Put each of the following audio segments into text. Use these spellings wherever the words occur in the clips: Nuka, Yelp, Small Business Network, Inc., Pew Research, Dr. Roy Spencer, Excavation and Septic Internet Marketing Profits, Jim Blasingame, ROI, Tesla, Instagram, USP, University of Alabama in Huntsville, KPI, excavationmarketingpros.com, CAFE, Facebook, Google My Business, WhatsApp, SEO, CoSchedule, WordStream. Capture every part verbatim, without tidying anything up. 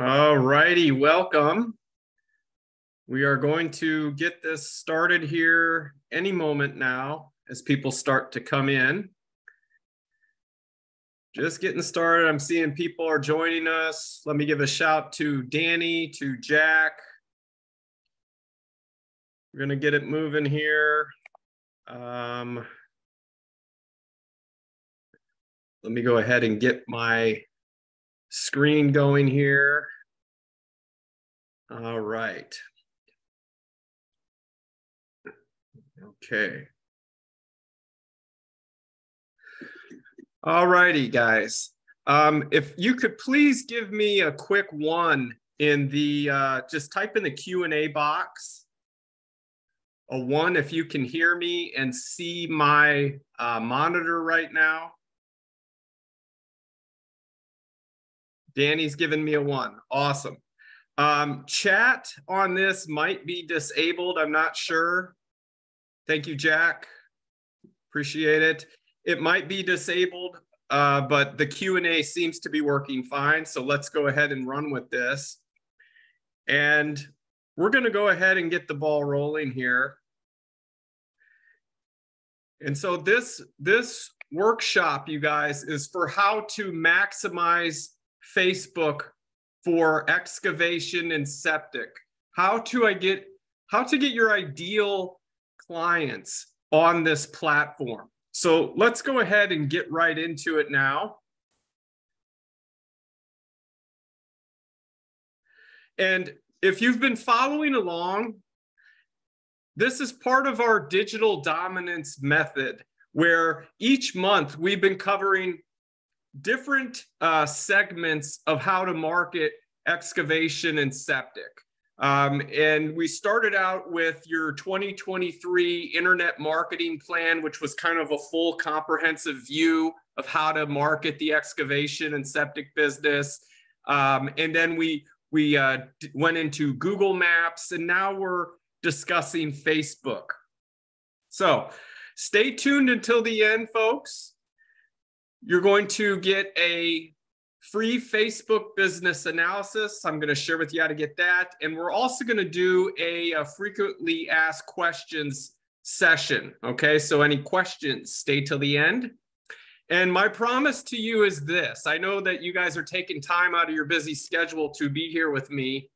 All righty, welcome. We are going to get this started here any moment now as people start to come in. Just getting started. I'm seeing people are joining us. Let me give a shout to Danny, to Jack. We're going to get it moving here. Um, let me go ahead and get my screen going here. All right. Okay. All righty, guys. Um, if you could please give me a quick one in the, uh, just type in the Q and A box. A one if you can hear me and see my uh, monitor right now. Danny's giving me a one. Awesome. Um, chat on this might be disabled. I'm not sure. Thank you, Jack. Appreciate it. It might be disabled, uh, but the Q and A seems to be working fine. So let's go ahead and run with this. And we're going to go ahead and get the ball rolling here. And so this, this workshop, you guys, is for how to maximize Facebook for excavation and septic. How to I get how to get your ideal clients on this platform. So let's go ahead and get right into it now. And if you've been following along, this is part of our digital dominance method, where each month we've been covering different uh, segments of how to market excavation and septic. Um, and we started out with your twenty twenty-three internet marketing plan, which was kind of a full comprehensive view of how to market the excavation and septic business. Um, and then we, we uh, went into Google Maps, and now we're discussing Facebook. So stay tuned until the end, folks. You're going to get a free Facebook business analysis. I'm going to share with you how to get that. And we're also going to do a, a frequently asked questions session. Okay, so any questions, stay till the end. And my promise to you is this. I know that you guys are taking time out of your busy schedule to be here with me.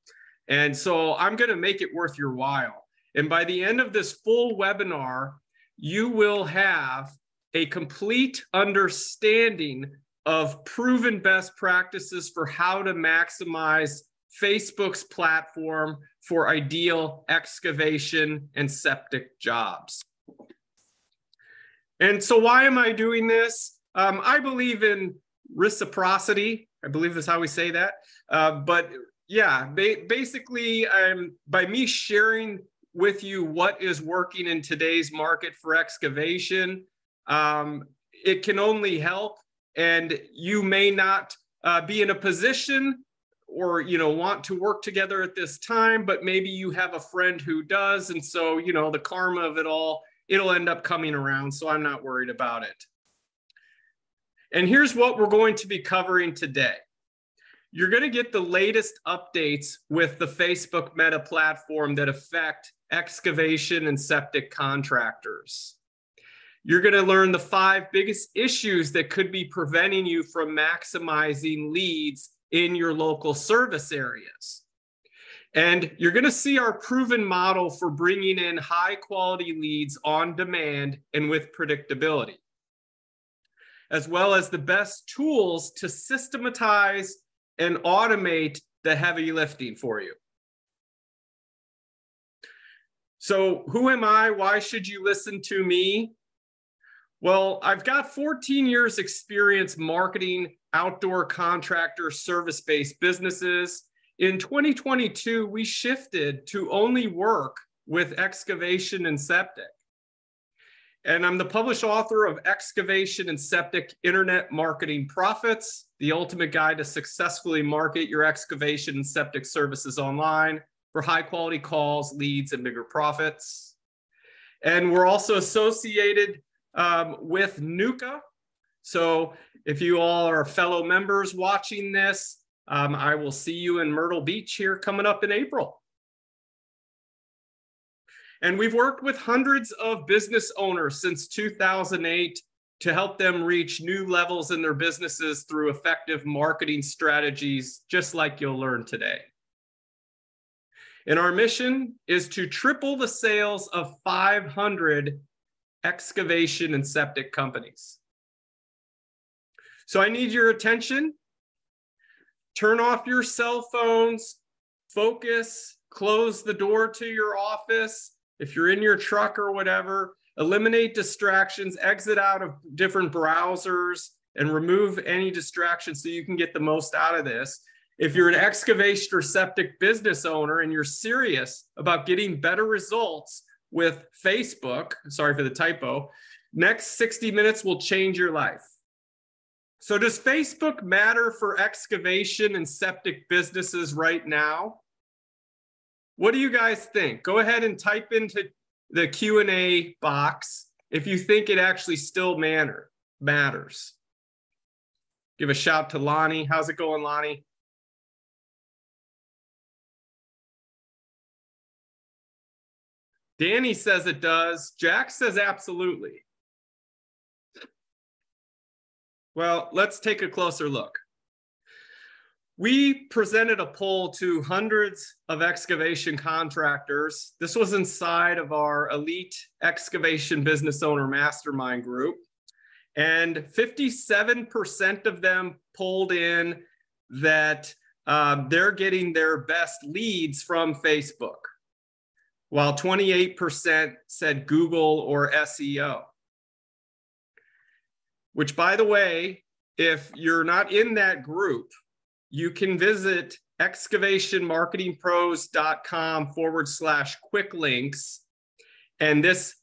And so I'm going to make it worth your while. And by the end of this full webinar, you will have a complete understanding of proven best practices for how to maximize Facebook's platform for ideal excavation and septic jobs. And so why am I doing this? Um, I believe in reciprocity. I believe that's how we say that. Uh, but yeah, ba- basically I'm, by me sharing with you what is working in today's market for excavation, Um, it can only help, and you may not uh, be in a position or, you know, want to work together at this time, but maybe you have a friend who does. And so, you know, the karma of it all, it'll end up coming around. So I'm not worried about it. And here's what we're going to be covering today. You're going to get the latest updates with the Facebook Meta platform that affect excavation and septic contractors. You're going to learn the five biggest issues that could be preventing you from maximizing leads in your local service areas. And you're going to see our proven model for bringing in high quality leads on demand and with predictability, as well as the best tools to systematize and automate the heavy lifting for you. So who am I? Why should you listen to me? Well, I've got fourteen years experience marketing outdoor contractor service-based businesses. In twenty twenty-two, we shifted to only work with excavation and septic. And I'm the published author of Excavation and Septic Internet Marketing Profits, the ultimate guide to successfully market your excavation and septic services online for high-quality calls, leads, and bigger profits. And we're also associated Um, with Nuka. So if you all are fellow members watching this, Um, I will see you in Myrtle Beach here coming up in April. And we've worked with hundreds of business owners since two thousand eight to help them reach new levels in their businesses through effective marketing strategies, just like you'll learn today. And our mission is to triple the sales of five hundred excavation and septic companies. So I need your attention. Turn off your cell phones, focus, close the door to your office. If you're in your truck or whatever, eliminate distractions, exit out of different browsers, and remove any distractions so you can get the most out of this. If you're an excavation or septic business owner and you're serious about getting better results with Facebook, sorry for the typo, next sixty minutes will change your life. So does Facebook matter for excavation and septic businesses right now? What do you guys think? Go ahead and type into the Q and A box if you think it actually still matter, matters. Give a shout to Lonnie. How's it going, Lonnie? Danny says it does. Jack says absolutely. Well, let's take a closer look. We presented a poll to hundreds of excavation contractors. This was inside of our elite excavation business owner mastermind group. And fifty-seven percent of them polled in that uh, they're getting their best leads from Facebook, while twenty-eight percent said Google or S E O. Which, by the way, if you're not in that group, you can visit excavation marketing pros dot com forward slash quick links. And this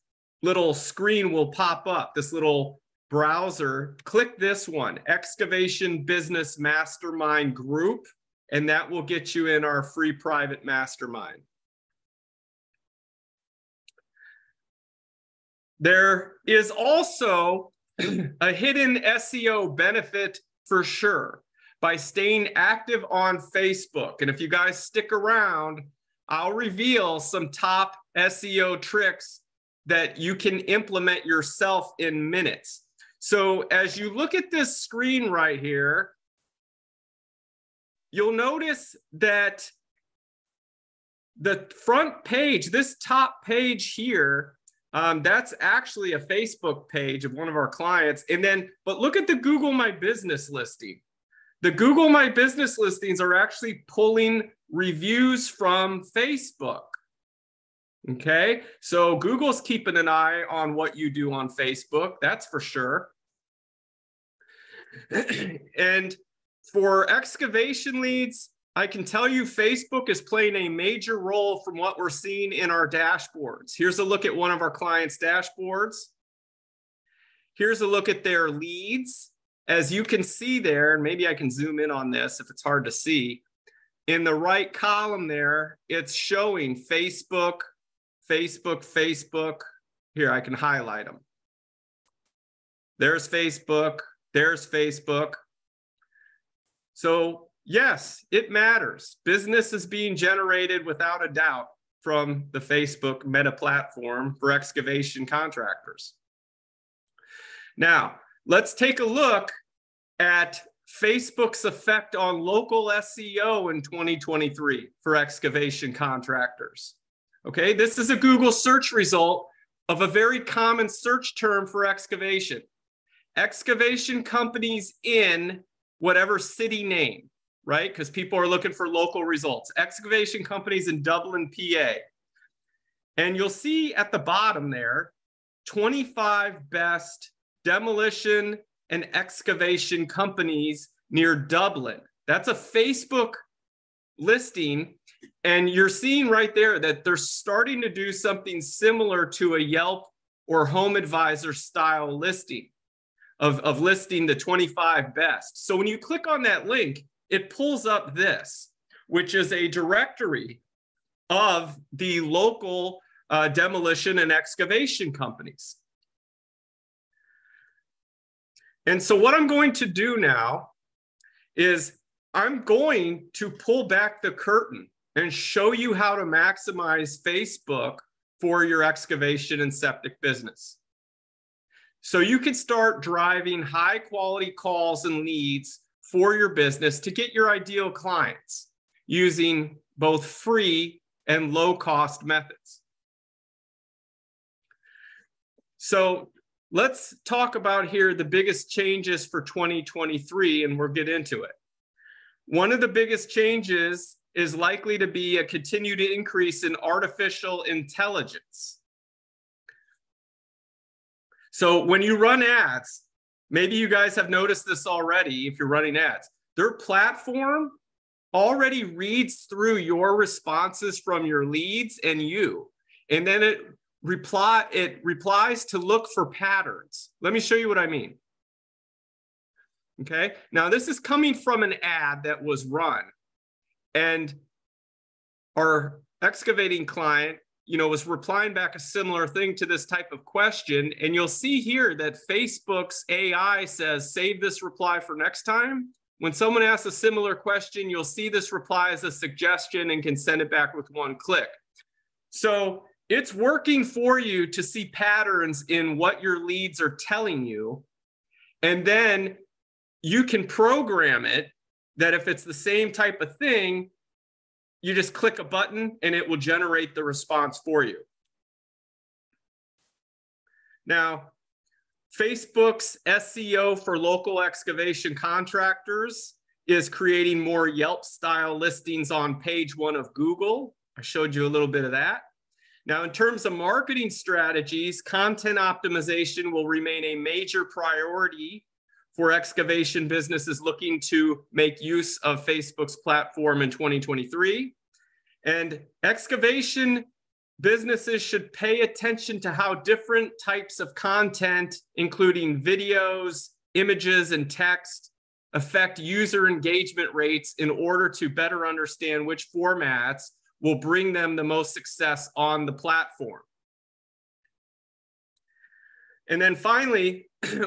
little screen will pop up, this little browser. Click this one, Excavation Business Mastermind Group, and that will get you in our free private mastermind. There is also a hidden S E O benefit for sure by staying active on Facebook. And if you guys stick around, I'll reveal some top S E O tricks that you can implement yourself in minutes. So as you look at this screen right here, you'll notice that the front page, this top page here, Um, that's actually a Facebook page of one of our clients. And then, but look at the Google My Business listing. The Google My Business listings are actually pulling reviews from Facebook. Okay. So Google's keeping an eye on what you do on Facebook. That's for sure. And for excavation leads, I can tell you Facebook is playing a major role from what we're seeing in our dashboards. Here's a look at one of our clients' dashboards. Here's a look at their leads. As you can see there, and maybe I can zoom in on this if it's hard to see, in the right column there, it's showing Facebook, Facebook, Facebook. Here, I can highlight them. There's Facebook, there's Facebook. So yes, it matters. Business is being generated without a doubt from the Facebook meta platform for excavation contractors. Now, let's take a look at Facebook's effect on local S E O in twenty twenty-three for excavation contractors. Okay, this is a Google search result of a very common search term for excavation. Excavation companies in whatever city name. Right? Because people are looking for local results. Excavation companies in Dublin, P A. And you'll see at the bottom there, twenty-five best demolition and excavation companies near Dublin. That's a Facebook listing. And you're seeing right there that they're starting to do something similar to a Yelp or Home Advisor style listing of, of listing the twenty-five best. So when you click on that link, it pulls up this, which is a directory of the local uh, demolition and excavation companies. And so what I'm going to do now is I'm going to pull back the curtain and show you how to maximize Facebook for your excavation and septic business. So you can start driving high quality calls and leads for your business to get your ideal clients using both free and low cost methods. So let's talk about here the biggest changes for twenty twenty-three, and we'll get into it. One of the biggest changes is likely to be a continued increase in artificial intelligence. So when you run ads, maybe you guys have noticed this already if you're running ads, their platform already reads through your responses from your leads and you, and then it, reply, it replies to look for patterns. Let me show you what I mean. Okay, now this is coming from an ad that was run. And our excavating client, you know, was replying back a similar thing to this type of question. And you'll see here that Facebook's A I says, save this reply for next time. When someone asks a similar question, you'll see this reply as a suggestion and can send it back with one click. So it's working for you to see patterns in what your leads are telling you. And then you can program it that if it's the same type of thing, you just click a button and it will generate the response for you. Now, Facebook's S E O for local excavation contractors is creating more Yelp style listings on page one of Google. I showed you a little bit of that. Now, in terms of marketing strategies, content optimization will remain a major priority for excavation businesses looking to make use of Facebook's platform in twenty twenty-three. And excavation businesses should pay attention to how different types of content, including videos, images, and text, affect user engagement rates in order to better understand which formats will bring them the most success on the platform. And then finally,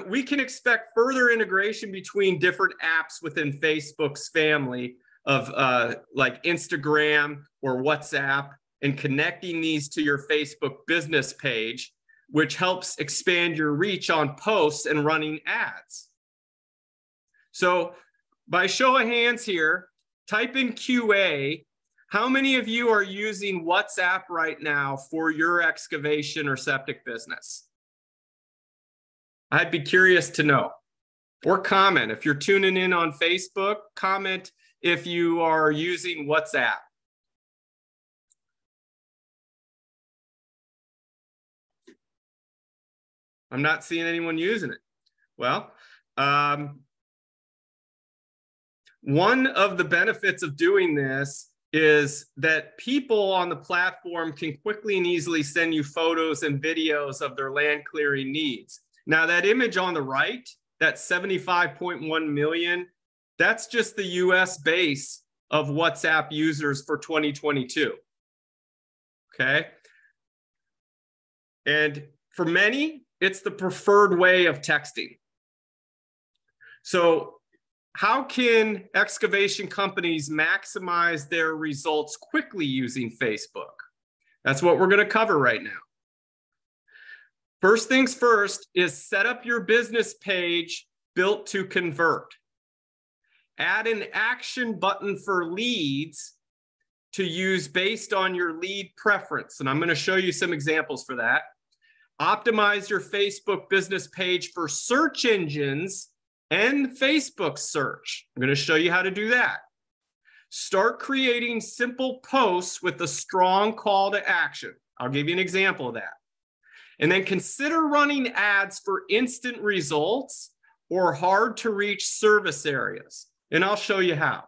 we can expect further integration between different apps within Facebook's family of uh, like Instagram or WhatsApp, and connecting these to your Facebook business page, which helps expand your reach on posts and running ads. So by show of hands here, type in Q A. How many of you are using WhatsApp right now for your excavation or septic business? I'd be curious to know, or comment. If you're tuning in on Facebook, comment if you are using WhatsApp. I'm not seeing anyone using it. Well, um, one of the benefits of doing this is that people on the platform can quickly and easily send you photos and videos of their land clearing needs. Now, that image on the right, that seventy-five point one million, that's just the U S base of WhatsApp users for twenty twenty-two, okay? And for many, it's the preferred way of texting. So how can excavation companies maximize their results quickly using Facebook? That's what we're gonna cover right now. First things first is set up your business page built to convert. Add an action button for leads to use based on your lead preference. And I'm going to show you some examples for that. Optimize your Facebook business page for search engines and Facebook search. I'm going to show you how to do that. Start creating simple posts with a strong call to action. I'll give you an example of that. And then consider running ads for instant results or hard to reach service areas. And I'll show you how.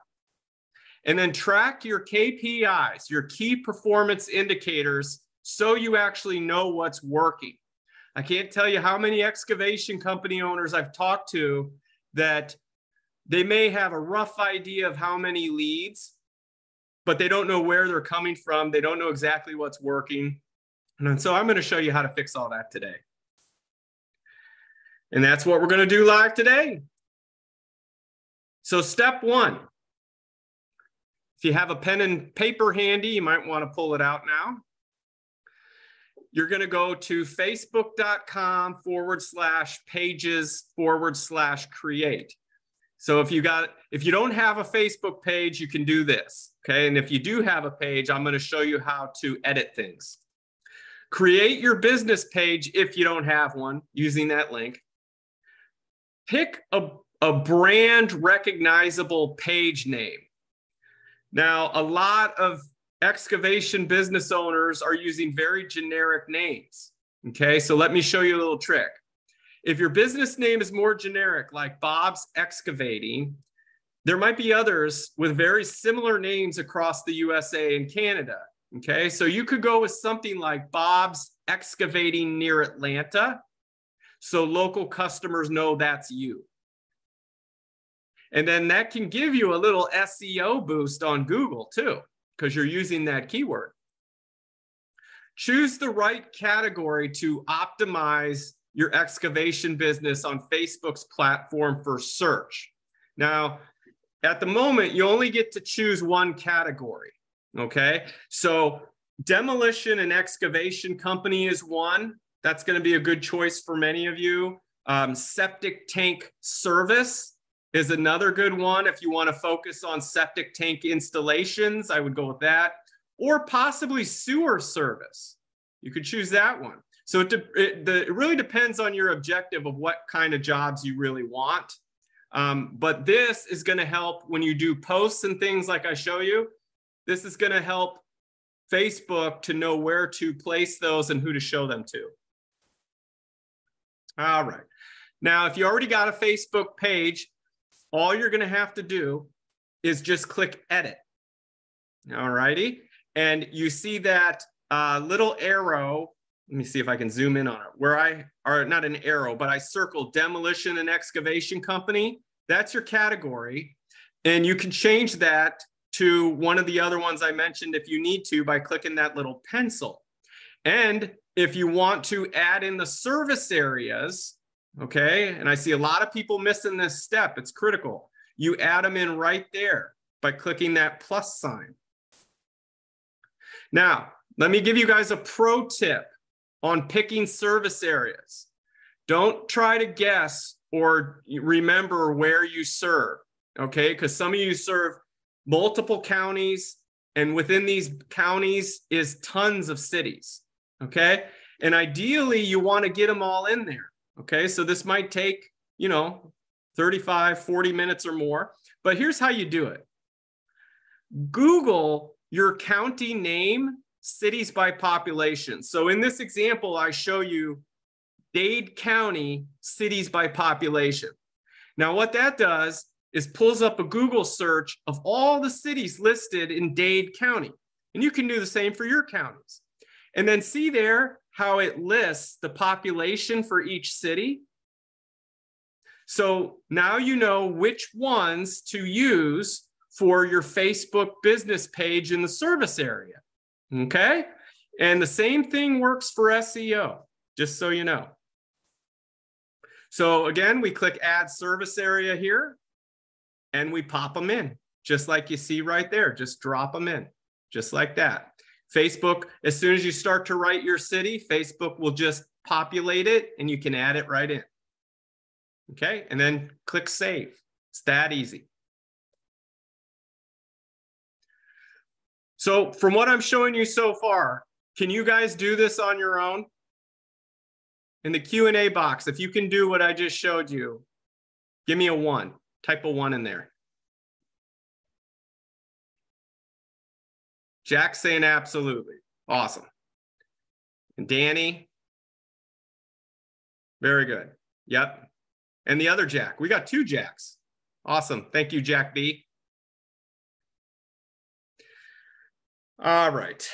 And then track your K P Is, your key performance indicators, so you actually know what's working. I can't tell you how many excavation company owners I've talked to that they may have a rough idea of how many leads, but they don't know where they're coming from. They don't know exactly what's working. And so I'm going to show you how to fix all that today. And that's what we're going to do live today. So step one, If you have a pen and paper handy, you might want to pull it out now. You're going to go to facebook.com forward slash pages forward slash create. So if you got, if you don't have a Facebook page, you can do this. Okay. And if you do have a page, I'm going to show you how to edit things. Create your business page if you don't have one using that link. Pick a, a brand recognizable page name. Now, a lot of excavation business owners are using very generic names. Okay, so let me show you a little trick. If your business name is more generic, like Bob's Excavating, there might be others with very similar names across the U S A and Canada. Okay, so you could go with something like Bob's Excavating Near Atlanta, so local customers know that's you. And then that can give you a little S E O boost on Google too, because you're using that keyword. Choose the right category to optimize your excavation business on Facebook's platform for search. Now, at the moment, you only get to choose one category, okay? So demolition and excavation company is one. That's gonna be a good choice for many of you. Um, septic tank service is another good one. If you want to focus on septic tank installations, I would go with that. Or possibly sewer service. You could choose that one. So it, de it, the, it really depends on your objective of what kind of jobs you really want. Um, but this is going to help when you do posts and things like I show you. This is going to help Facebook to know where to place those and who to show them to. All right. Now, if you already got a Facebook page, all you're going to have to do is just click edit. All righty. And you see that uh, little arrow. Let me see if I can zoom in on it. Where I are not an arrow, but I circled demolition and excavation company. That's your category. And you can change that to one of the other ones I mentioned if you need to by clicking that little pencil. And if you want to add in the service areas, okay, and I see a lot of people missing this step. It's critical. You add them in right there by clicking that plus sign. Now, let me give you guys a pro tip on picking service areas. Don't try to guess or remember where you serve, okay? Because some of you serve multiple counties, and within these counties is tons of cities, okay? And ideally, you want to get them all in there. Okay, so this might take, you know, thirty-five, forty minutes or more, but here's how you do it. Google your county name, cities by population. So in this example, I show you Dade County, cities by population. Now what that does is pulls up a Google search of all the cities listed in Dade County. And you can do the same for your counties. And then see there how it lists the population for each city. So now you know which ones to use for your Facebook business page in the service area, okay? And the same thing works for S E O, just so you know. So again, we click Add Service Area here, and we pop them in, just like you see right there. Just drop them in, just like that. Facebook, as soon as you start to write your city, Facebook will just populate it and you can add it right in. Okay, and then click save. It's that easy. So from what I'm showing you so far, can you guys do this on your own? In the Q and A box, if you can do what I just showed you, give me a one, type a one in there. Jack saying absolutely. Awesome. And Danny. Very good. Yep. And the other Jack. We got two Jacks. Awesome. Thank you, Jack B. All right.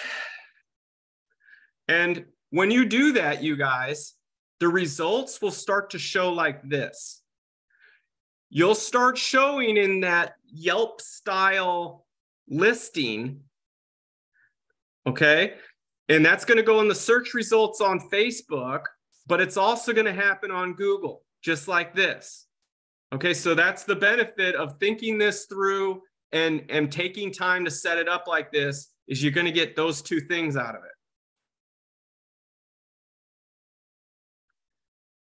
And when you do that, you guys, the results will start to show like this. You'll start showing in that Yelp style listing. Okay, and that's going to go in the search results on Facebook, but it's also going to happen on Google, just like this. Okay, so that's the benefit of thinking this through and, and taking time to set it up like this is you're going to get those two things out of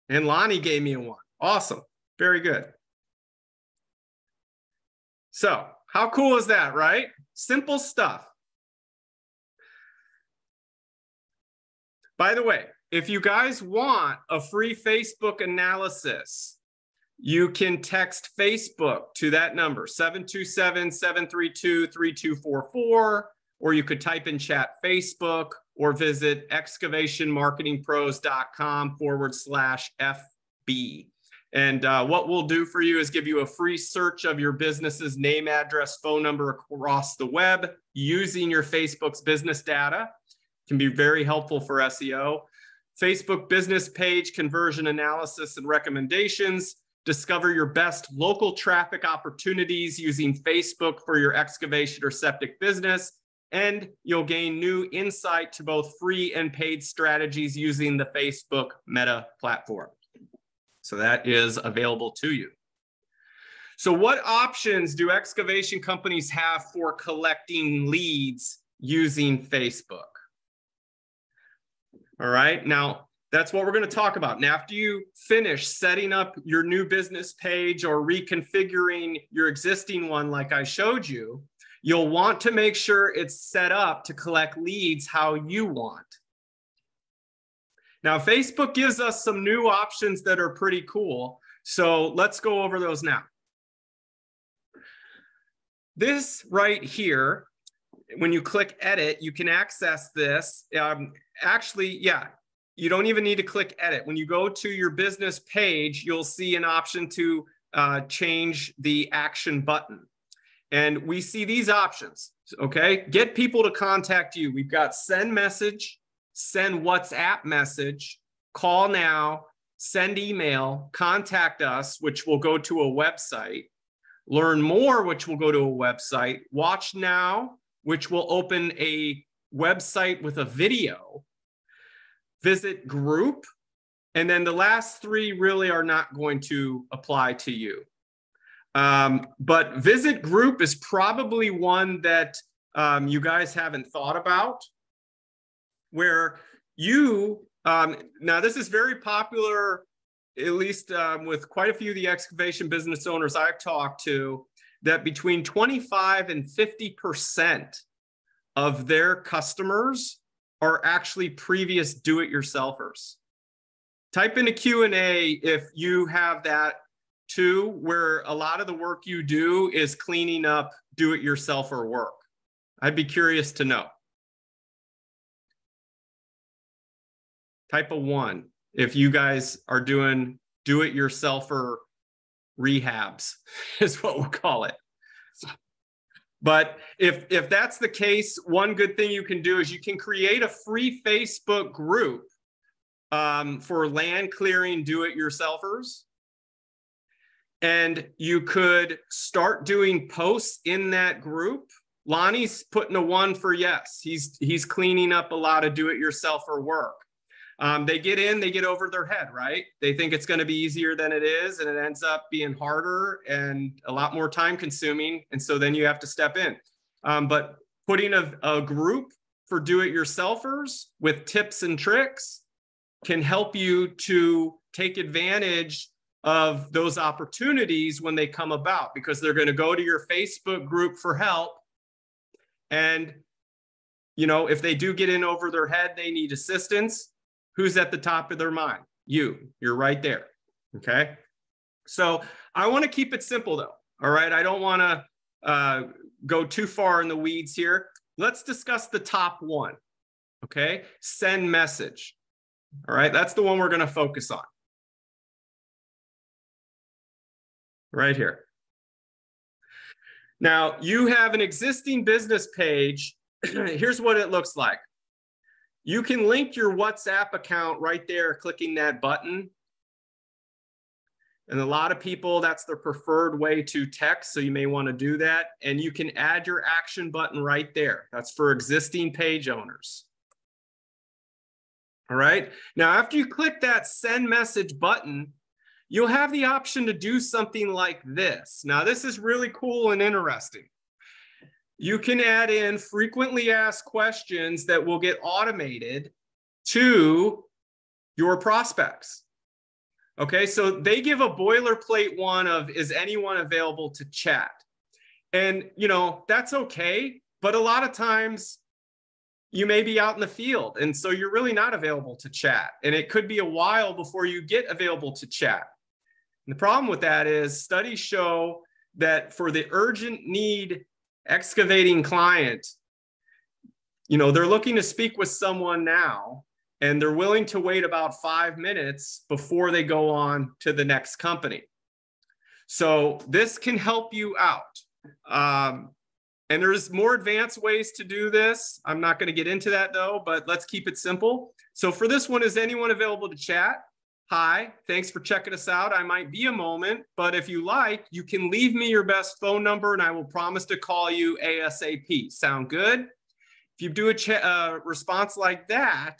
it. And Lonnie gave me a one. Awesome. Very good. So how cool is that, right? Simple stuff. By the way, if you guys want a free Facebook analysis, you can text Facebook to that number, seven two seven, seven three two, three two four four, or you could type in chat Facebook or visit excavation marketing pros dot com forward slash F B. And uh, what we'll do for you is give you a free search of your business's name, address, phone number across the web using your Facebook's business data. It can be very helpful for S E O. Facebook business page conversion analysis and recommendations. Discover your best local traffic opportunities using Facebook for your excavation or septic business. And you'll gain new insight to both free and paid strategies using the Facebook Meta platform. So that is available to you. So what options do excavation companies have for collecting leads using Facebook? All right, now that's what we're going to talk about. And after you finish setting up your new business page or reconfiguring your existing one like I showed you, you'll want to make sure it's set up to collect leads how you want. Now, Facebook gives us some new options that are pretty cool. So let's go over those now. This right here, when you click edit, you can access this. Um, actually, yeah, you don't even need to click edit. When you go to your business page, you'll see an option to uh, change the action button. And we see these options, okay? Get people to contact you. We've got send message, send WhatsApp message, call now, send email, contact us, which will go to a website, learn more, which will go to a website, watch now, which will open a website with a video, visit group, and then the last three really are not going to apply to you. Um, but visit group is probably one that um, you guys haven't thought about, where you, um, now this is very popular, at least um, with quite a few of the excavation business owners I've talked to, that between twenty-five and fifty percent of their customers are actually previous do-it-yourselfers. Type in a Q and A if you have that too, where a lot of the work you do is cleaning up do-it-yourselfer work. I'd be curious to know. Type a one if you guys are doing do-it-yourselfer rehabs, is what we'll call it. But if, if that's the case, one good thing you can do is you can create a free Facebook group um, for land clearing do-it-yourselfers. And you could start doing posts in that group. Lonnie's putting a one for yes. He's, he's cleaning up a lot of do-it-yourselfer work. Um, they get in, they get over their head, right? They think it's going to be easier than it is, and it ends up being harder and a lot more time consuming. And so then you have to step in. Um, but putting a, a group for do-it-yourselfers with tips and tricks can help you to take advantage of those opportunities when they come about, because they're going to go to your Facebook group for help. And, you know, if they do get in over their head, they need assistance. Who's at the top of their mind? You, you're right there, okay? So I wanna keep it simple though, all right? I don't wanna uh, go too far in the weeds here. Let's discuss the top one, okay? Send message, all right? That's the one we're gonna focus on. Right here. Now, you have an existing business page. Here's what it looks like. You can link your WhatsApp account right there, clicking that button. And a lot of people, that's their preferred way to text, so you may want to do that. And you can add your action button right there. That's for existing page owners. All right. Now, after you click that send message button, you'll have the option to do something like this. Now, this is really cool and interesting. you can add in frequently asked questions that will get automated to your prospects. Okay, so they give a boilerplate one of, is anyone available to chat? And, you know, that's okay. But a lot of times you may be out in the field, and so you're really not available to chat. And it could be a while before you get available to chat. And the problem with that is studies show that for the urgent need excavating client, you know, they're looking to speak with someone now, and they're willing to wait about five minutes before they go on to the next company. So this can help you out. Um, and there's more advanced ways to do this. I'm not going to get into that though, but let's keep it simple. So for this one, is anyone available to chat? Hi, thanks for checking us out. I might be a moment, but if you like, you can leave me your best phone number and I will promise to call you ASAP. Sound good? If you do a uh, response like that,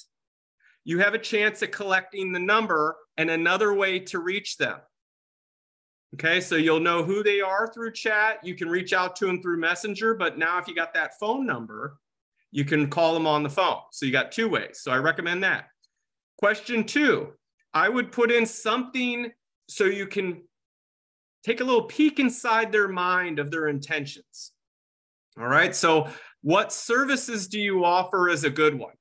you have a chance at collecting the number and another way to reach them. Okay, so you'll know who they are through chat. You can reach out to them through Messenger, but now if you got that phone number, you can call them on the phone. So you got two ways. So I recommend that. Question two, I would put in something so you can take a little peek inside their mind of their intentions. All right, so what services do you offer is a good one.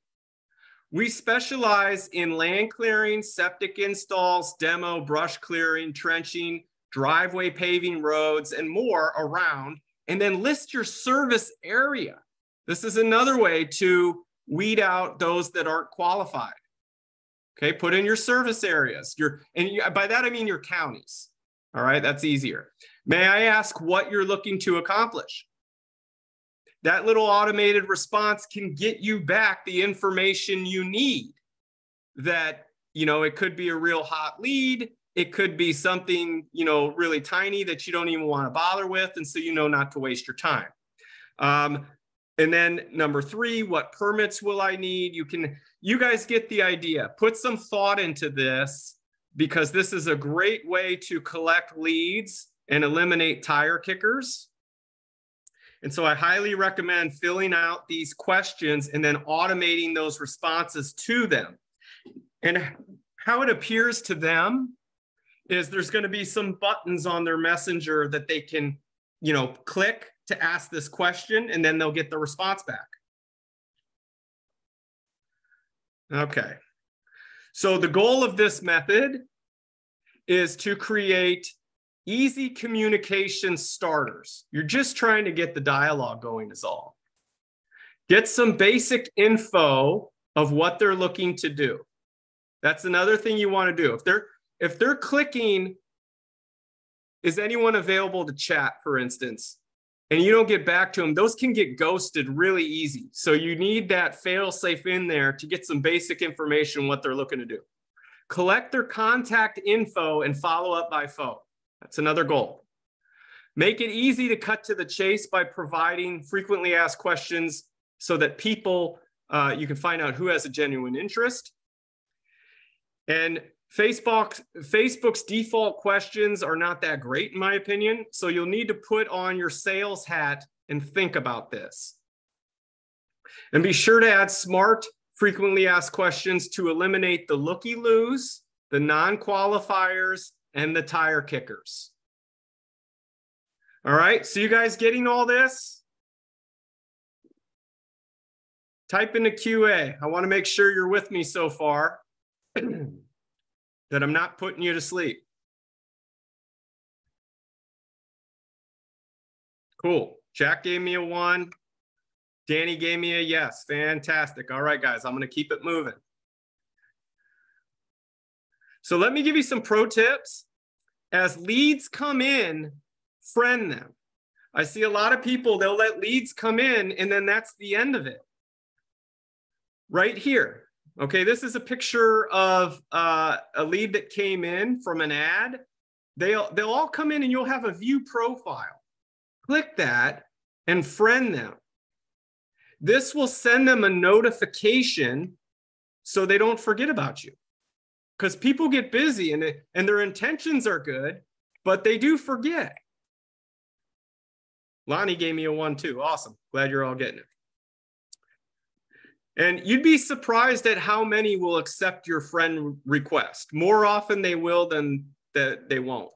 We specialize in land clearing, septic installs, demo, brush clearing, trenching, driveway paving, roads, and more around, and then list your service area. This is another way to weed out those that aren't qualified. Okay, put in your service areas. Your, and you, by that, I mean your counties. All right, that's easier. May I ask what you're looking to accomplish? That little automated response can get you back the information you need that, you know, it could be a real hot lead. It could be something, you know, really tiny that you don't even want to bother with. And so, you know, not to waste your time. Um, and then number three, what permits will I need? You can, you guys get the idea. Put some thought into this because this is a great way to collect leads and eliminate tire kickers. And so I highly recommend filling out these questions and then automating those responses to them. And how it appears to them is there's going to be some buttons on their Messenger that they can, you know, click to ask this question, and then they'll get the response back. Okay. So the goal of this method is to create easy communication starters. You're just trying to get the dialogue going is all. Get some basic info of what they're looking to do. That's another thing you want to do. If they're, if they're clicking, is anyone available to chat, for instance, and you don't get back to them, those can get ghosted really easy. So you need that fail-safe in there to get some basic information, what they're looking to do. Collect their contact info and follow up by phone. That's another goal. Make it easy to cut to the chase by providing frequently asked questions so that people, uh, you can find out who has a genuine interest. And Facebook's, Facebook's default questions are not that great, in my opinion. So you'll need to put on your sales hat and think about this. And be sure to add smart, frequently asked questions to eliminate the looky-loos, the non-qualifiers, and the tire kickers. All right, so you guys getting all this? Type into Q A. I want to make sure you're with me so far, that I'm not putting you to sleep. Cool. Jack gave me a one. Danny gave me a yes. Fantastic. All right, guys, I'm going to keep it moving. So let me give you some pro tips. As leads come in, friend them. I see a lot of people, they'll let leads come in and then that's the end of it. Right here. Okay, this is a picture of uh, a lead that came in from an ad. They'll, they'll all come in and you'll have a view profile. Click that and friend them. This will send them a notification so they don't forget about you. Because people get busy and, it, and their intentions are good, but they do forget. Lonnie gave me a one too. Awesome. Glad you're all getting it. And you'd be surprised at how many will accept your friend request. More often they will than that they won't.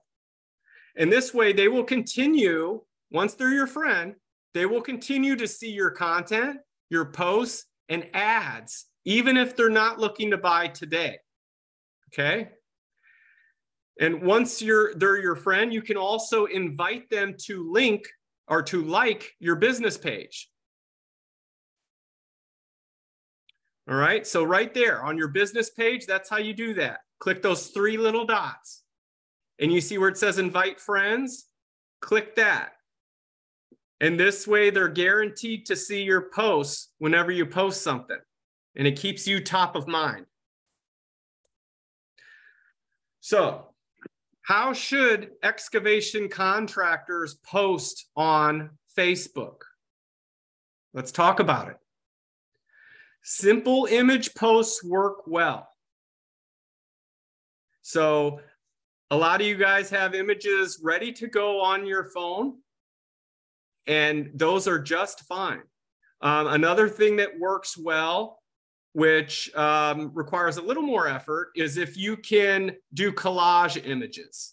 And this way they will continue, once they're your friend, they will continue to see your content, your posts, and ads, even if they're not looking to buy today. Okay? And once you're they're your friend, you can also invite them to link or to like your business page. All right, so right there on your business page, that's how you do that. Click those three little dots. And you see where it says invite friends? Click that. And this way they're guaranteed to see your posts whenever you post something. And it keeps you top of mind. So how should excavation contractors post on Facebook? Let's talk about it. Simple image posts work well. So a lot of you guys have images ready to go on your phone, and those are just fine. Um, another thing that works well, which um, requires a little more effort, is if you can do collage images.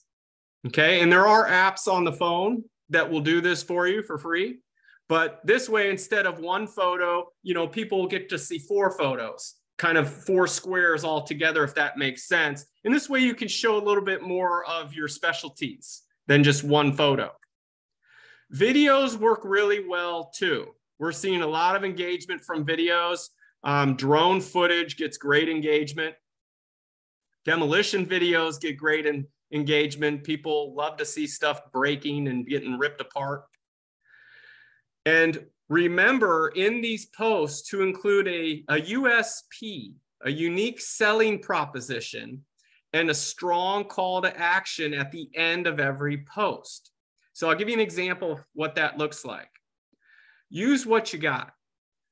Okay, and there are apps on the phone that will do this for you for free. But this way, instead of one photo, you know, people get to see four photos, kind of four squares all together, if that makes sense. And this way you can show a little bit more of your specialties than just one photo. Videos work really well too. We're seeing a lot of engagement from videos. Um, drone footage gets great engagement. Demolition videos get great en- engagement. People love to see stuff breaking and getting ripped apart. And remember in these posts to include a, a U S P, a unique selling proposition, and a strong call to action at the end of every post. So I'll give you an example of what that looks like. Use what you got.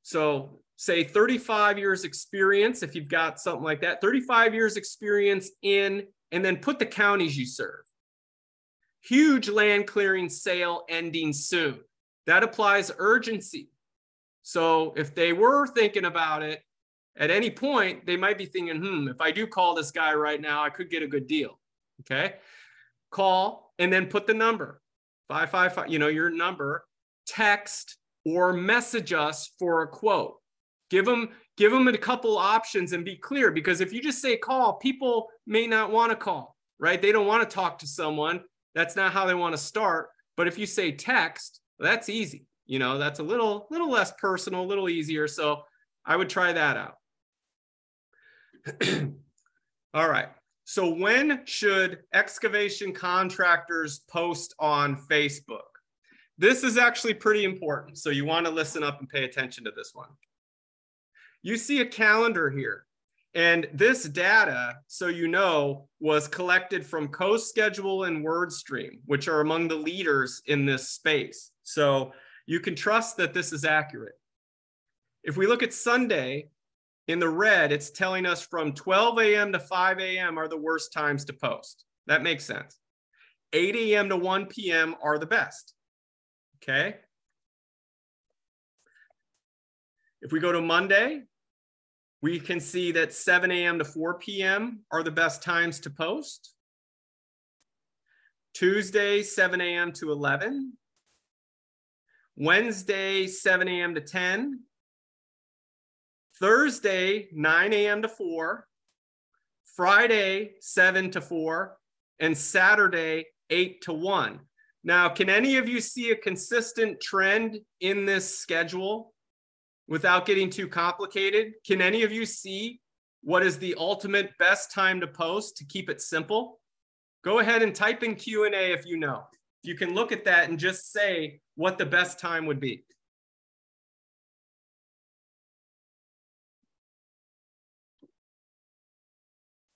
So say thirty-five years experience, if you've got something like that, thirty-five years experience in, and then put the counties you serve. Huge land clearing sale ending soon. That applies urgency. So if they were thinking about it at any point, they might be thinking, hmm, if I do call this guy right now, I could get a good deal. Okay. Call and then put the number, five five five, you know, your number, text or message us for a quote. Give them, give them a couple options and be clear, because if you just say call, people may not want to call, right? They don't want to talk to someone. That's not how they want to start. But if you say text, that's easy. You know, that's a little, little less personal, a little easier. So I would try that out. All right. So when should excavation contractors post on Facebook? This is actually pretty important. So you want to listen up and pay attention to this one. You see a calendar here. And this data, so you know, was collected from CoSchedule and WordStream, which are among the leaders in this space. So you can trust that this is accurate. If we look at Sunday, in the red, it's telling us from twelve a m to five a m are the worst times to post. That makes sense. eight a m to one p m are the best. Okay. If we go to Monday, we can see that seven a m to four p m are the best times to post. Tuesday, seven a m to eleven. Wednesday, seven a m to ten. Thursday, nine a m to four. Friday, seven to four. And Saturday, eight to one. Now, can any of you see a consistent trend in this schedule? Without getting too complicated, can any of you see what is the ultimate best time to post to keep it simple? Go ahead and type in Q and A if you know. You can look at that and just say what the best time would be.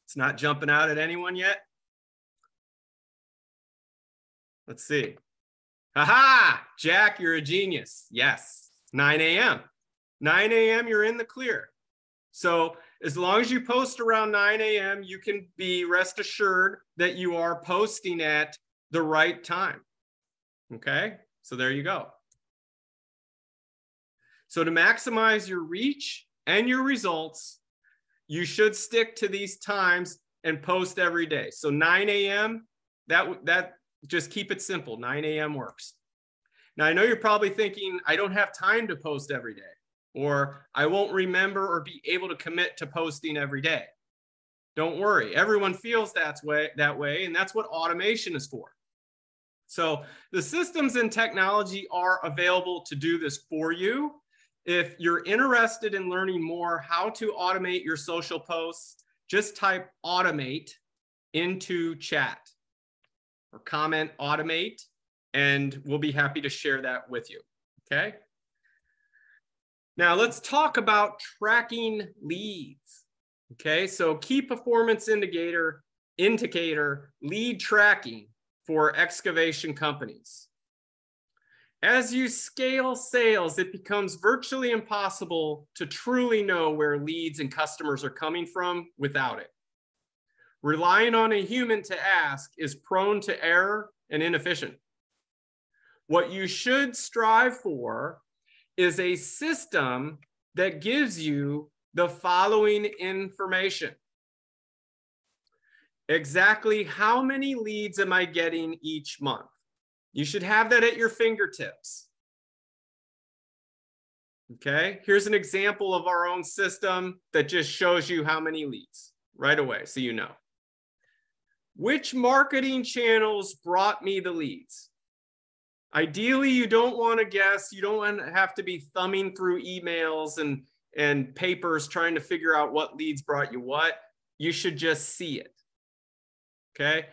It's not jumping out at anyone yet. Let's see. Haha, Jack, you're a genius. Yes, nine a m nine a m you're in the clear. So as long as you post around nine a m, you can be rest assured that you are posting at the right time. Okay, so there you go. So to maximize your reach and your results, you should stick to these times and post every day. So nine A M, that, that just keep it simple, nine A M works. Now I know you're probably thinking, I don't have time to post every day, or I won't remember or be able to commit to posting every day. Don't worry, everyone feels that's way, that way, and that's what automation is for. So the systems and technology are available to do this for you. If you're interested in learning more how to automate your social posts, just type automate into chat or comment automate, and we'll be happy to share that with you, okay? Now let's talk about tracking leads, okay? So key performance indicator, indicator lead tracking for excavation companies. As you scale sales, it becomes virtually impossible to truly know where leads and customers are coming from without it. Relying on a human to ask is prone to error and inefficient. What you should strive for is a system that gives you the following information. Exactly how many leads am I getting each month? You should have that at your fingertips. Okay, here's an example of our own system that just shows you how many leads right away, so you know. Which marketing channels brought me the leads? Ideally, you don't want to guess. You don't want to have to be thumbing through emails and, and papers trying to figure out what leads brought you what. You should just see it, okay?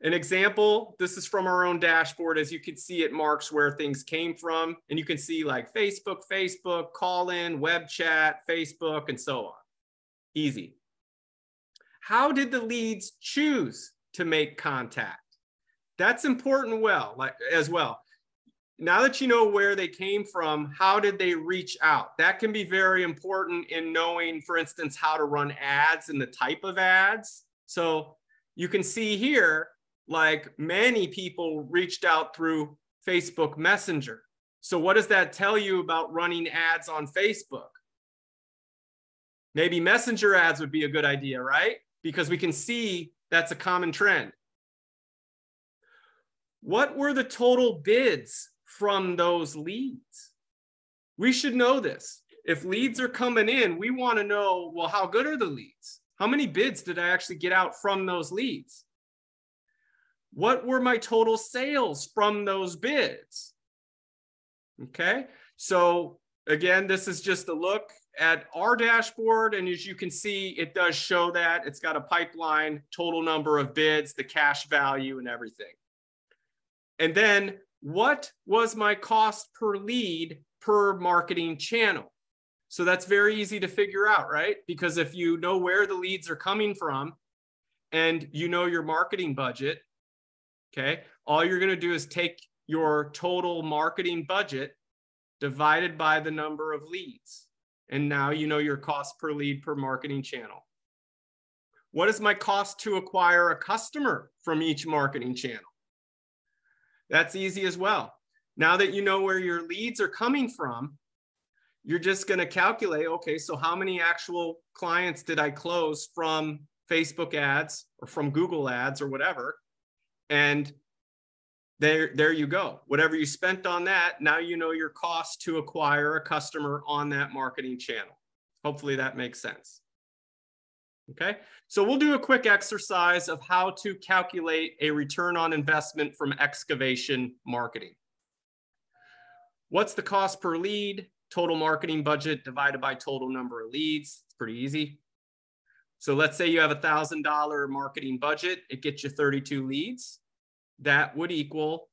An example, this is from our own dashboard. As you can see, it marks where things came from. And you can see like Facebook, Facebook, call in, web chat, Facebook, and so on. Easy. How did the leads choose to make contact? That's important well, like, as well. Now that you know where they came from, how did they reach out? That can be very important in knowing, for instance, how to run ads and the type of ads. So you can see here, like many people reached out through Facebook Messenger. So what does that tell you about running ads on Facebook? Maybe Messenger ads would be a good idea, right? Because we can see that's a common trend. What were the total bids from those leads? We should know this. If leads are coming in, we want to know, well, how good are the leads? How many bids did I actually get out from those leads? What were my total sales from those bids? Okay, so again, this is just a look at our dashboard. And as you can see, it does show that it's got a pipeline, total number of bids, the cash value and everything. And then what was my cost per lead per marketing channel? So that's very easy to figure out, right? Because if you know where the leads are coming from and you know your marketing budget, okay, all you're going to do is take your total marketing budget divided by the number of leads. And now you know your cost per lead per marketing channel. What is my cost to acquire a customer from each marketing channel? That's easy as well. Now that you know where your leads are coming from, you're just going to calculate, okay, so how many actual clients did I close from Facebook ads or from Google ads or whatever? And there, there you go. Whatever you spent on that, now you know your cost to acquire a customer on that marketing channel. Hopefully that makes sense. Okay, so we'll do a quick exercise of how to calculate a return on investment from excavation marketing. What's the cost per lead? Total marketing budget divided by total number of leads. It's pretty easy. So let's say you have a one thousand dollar marketing budget. It gets you thirty-two leads. That would equal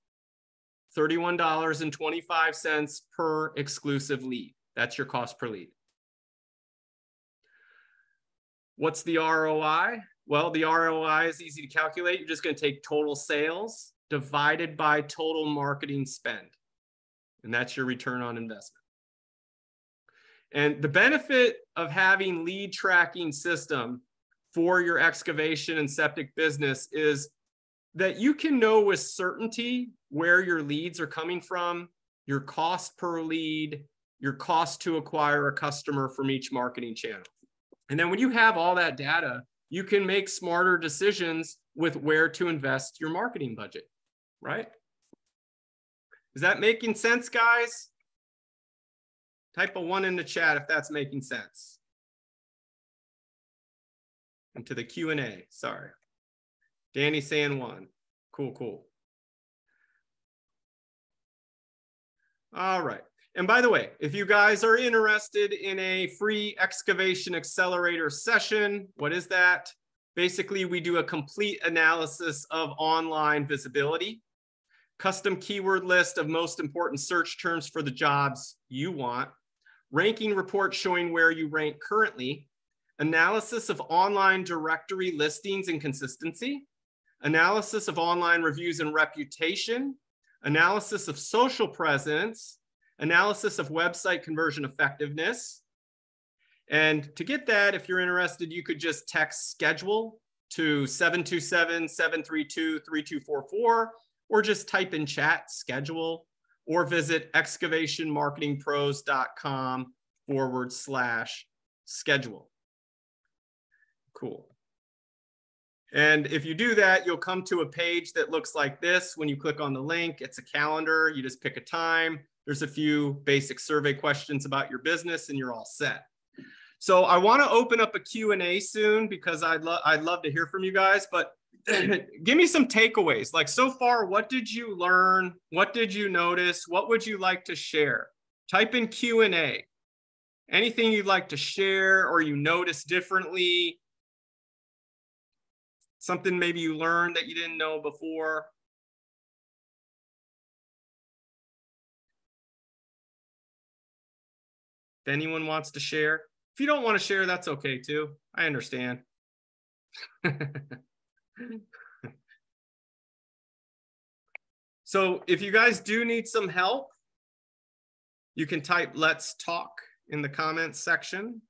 thirty-one dollars and twenty-five cents per exclusive lead. That's your cost per lead. What's the R O I? Well, the R O I is easy to calculate. You're just going to take total sales divided by total marketing spend. And that's your return on investment. And the benefit of having lead tracking system for your excavation and septic business is that you can know with certainty where your leads are coming from, your cost per lead, your cost to acquire a customer from each marketing channel. And then when you have all that data, you can make smarter decisions with where to invest your marketing budget, right? Is that making sense, guys? Type a one in the chat if that's making sense. And to the Q and A, sorry. Danny saying one. Cool, cool. All right. And by the way, if you guys are interested in a free excavation accelerator session, what is that? Basically, we do a complete analysis of online visibility, custom keyword list of most important search terms for the jobs you want, ranking report showing where you rank currently, analysis of online directory listings and consistency, analysis of online reviews and reputation, analysis of social presence, analysis of website conversion effectiveness. And to get that, if you're interested, you could just text schedule to seven two seven, seven three two, three two four four, or just type in chat schedule, or visit excavation marketing pros dot com forward slash schedule. Cool. And if you do that, you'll come to a page that looks like this. When you click on the link, it's a calendar. You just pick a time. There's a few basic survey questions about your business and you're all set. So I want to open up a Q and A soon because I'd, lo- I'd love to hear from you guys, but give me some takeaways. Like so far, what did you learn? What did you notice? What would you like to share? Type in Q and A. Anything you'd like to share or you notice differently? Something maybe you learned that you didn't know before? If anyone wants to share. If you don't want to share, that's okay too. I understand. So if you guys do need some help, you can type "let's talk" in the comments section,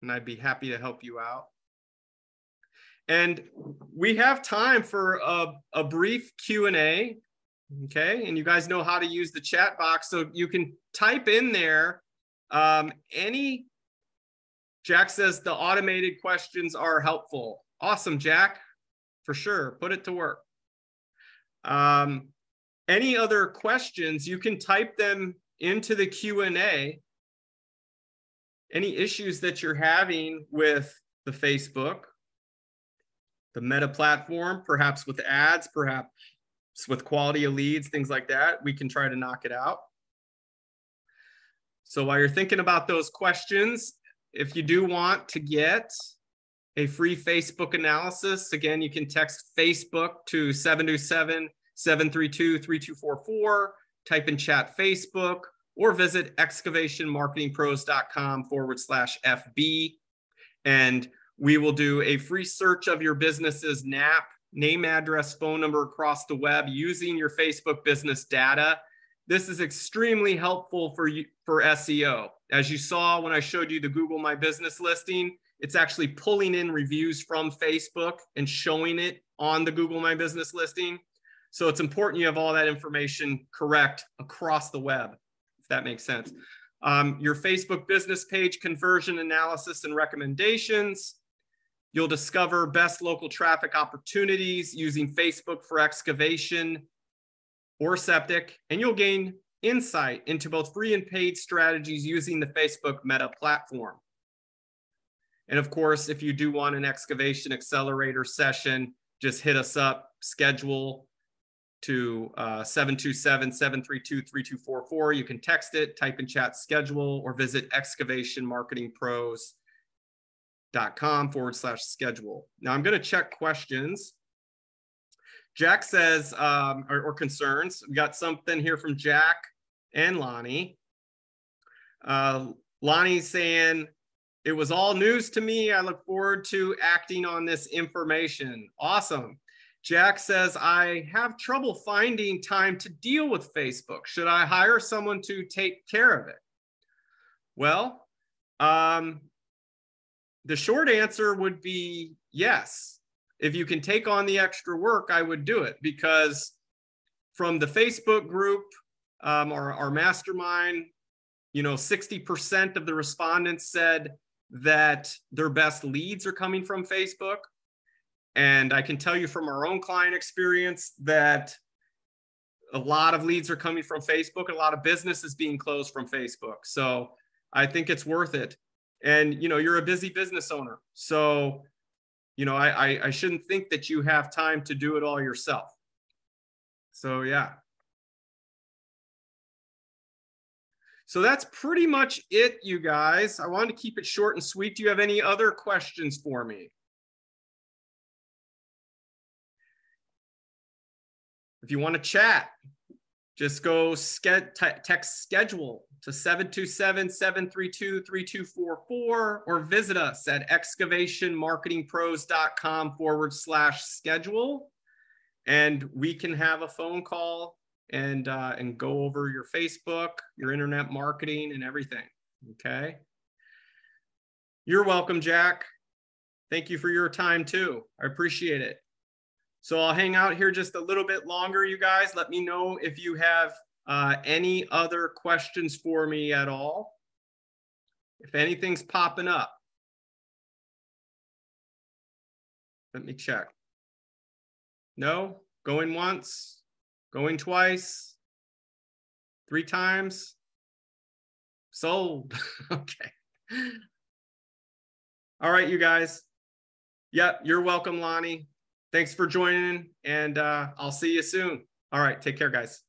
and I'd be happy to help you out. And we have time for a, a brief Q and A, okay? And you guys know how to use the chat box, so you can type in there Um, any, Jack says the automated questions are helpful. Awesome, Jack, for sure, put it to work. Um, any other questions, you can type them into the Q and A. Any issues that you're having with the Facebook, the Meta platform, perhaps with ads, perhaps with quality of leads, things like that, we can try to knock it out. So while you're thinking about those questions, if you do want to get a free Facebook analysis, again, you can text Facebook to seven two seven, seven three two, three two four four, type in chat Facebook, or visit excavation marketing pros dot com forward slash F B. And we will do a free search of your business's N A P, name, address, phone number across the web using your Facebook business data. This is extremely helpful for you, for S E O. As you saw when I showed you the Google My Business listing, it's actually pulling in reviews from Facebook and showing it on the Google My Business listing. So it's important you have all that information correct across the web, if that makes sense. Um, your Facebook business page conversion analysis and recommendations. You'll discover best local traffic opportunities using Facebook for excavation or septic, and you'll gain insight into both free and paid strategies using the Facebook Meta platform. And of course, if you do want an excavation accelerator session, just hit us up, schedule to uh, seven two seven, seven three two, three two four four. You can text it, type in chat schedule, or visit excavation marketing pros dot com forward slash schedule. Now I'm gonna check questions. Jack says, um, or, or concerns. We got something here from Jack and Lonnie. Uh, Lonnie's saying, it was all news to me. I look forward to acting on this information. Awesome. Jack says, I have trouble finding time to deal with Facebook. Should I hire someone to take care of it? Well, um, the short answer would be yes. If you can take on the extra work, I would do it, because from the Facebook group, um, our, our mastermind you know, sixty percent of the respondents said that their best leads are coming from Facebook. And I can tell you from our own client experience that a lot of leads are coming from Facebook, and a lot of business is being closed from Facebook. So I think it's worth it. And, you know, you're a busy business owner. So, you know, I, I, I shouldn't think that you have time to do it all yourself. So, yeah. So that's pretty much it, you guys. I wanted to keep it short and sweet. Do you have any other questions for me? If you want to chat, just go text schedule to seven two seven, seven three two, three two four four or visit us at excavationmarketingpros.com forward slash schedule. And we can have a phone call and, uh, and go over your Facebook, your internet marketing and everything. Okay. You're welcome, Jack. Thank you for your time too. I appreciate it. So I'll hang out here just a little bit longer, you guys. Let me know if you have uh, any other questions for me at all, if anything's popping up. Let me check. No, going once, going twice, three times, sold. Okay. All right, you guys. Yep, yeah, you're welcome, Lonnie. Thanks for joining, and uh, I'll see you soon. All right, take care, guys.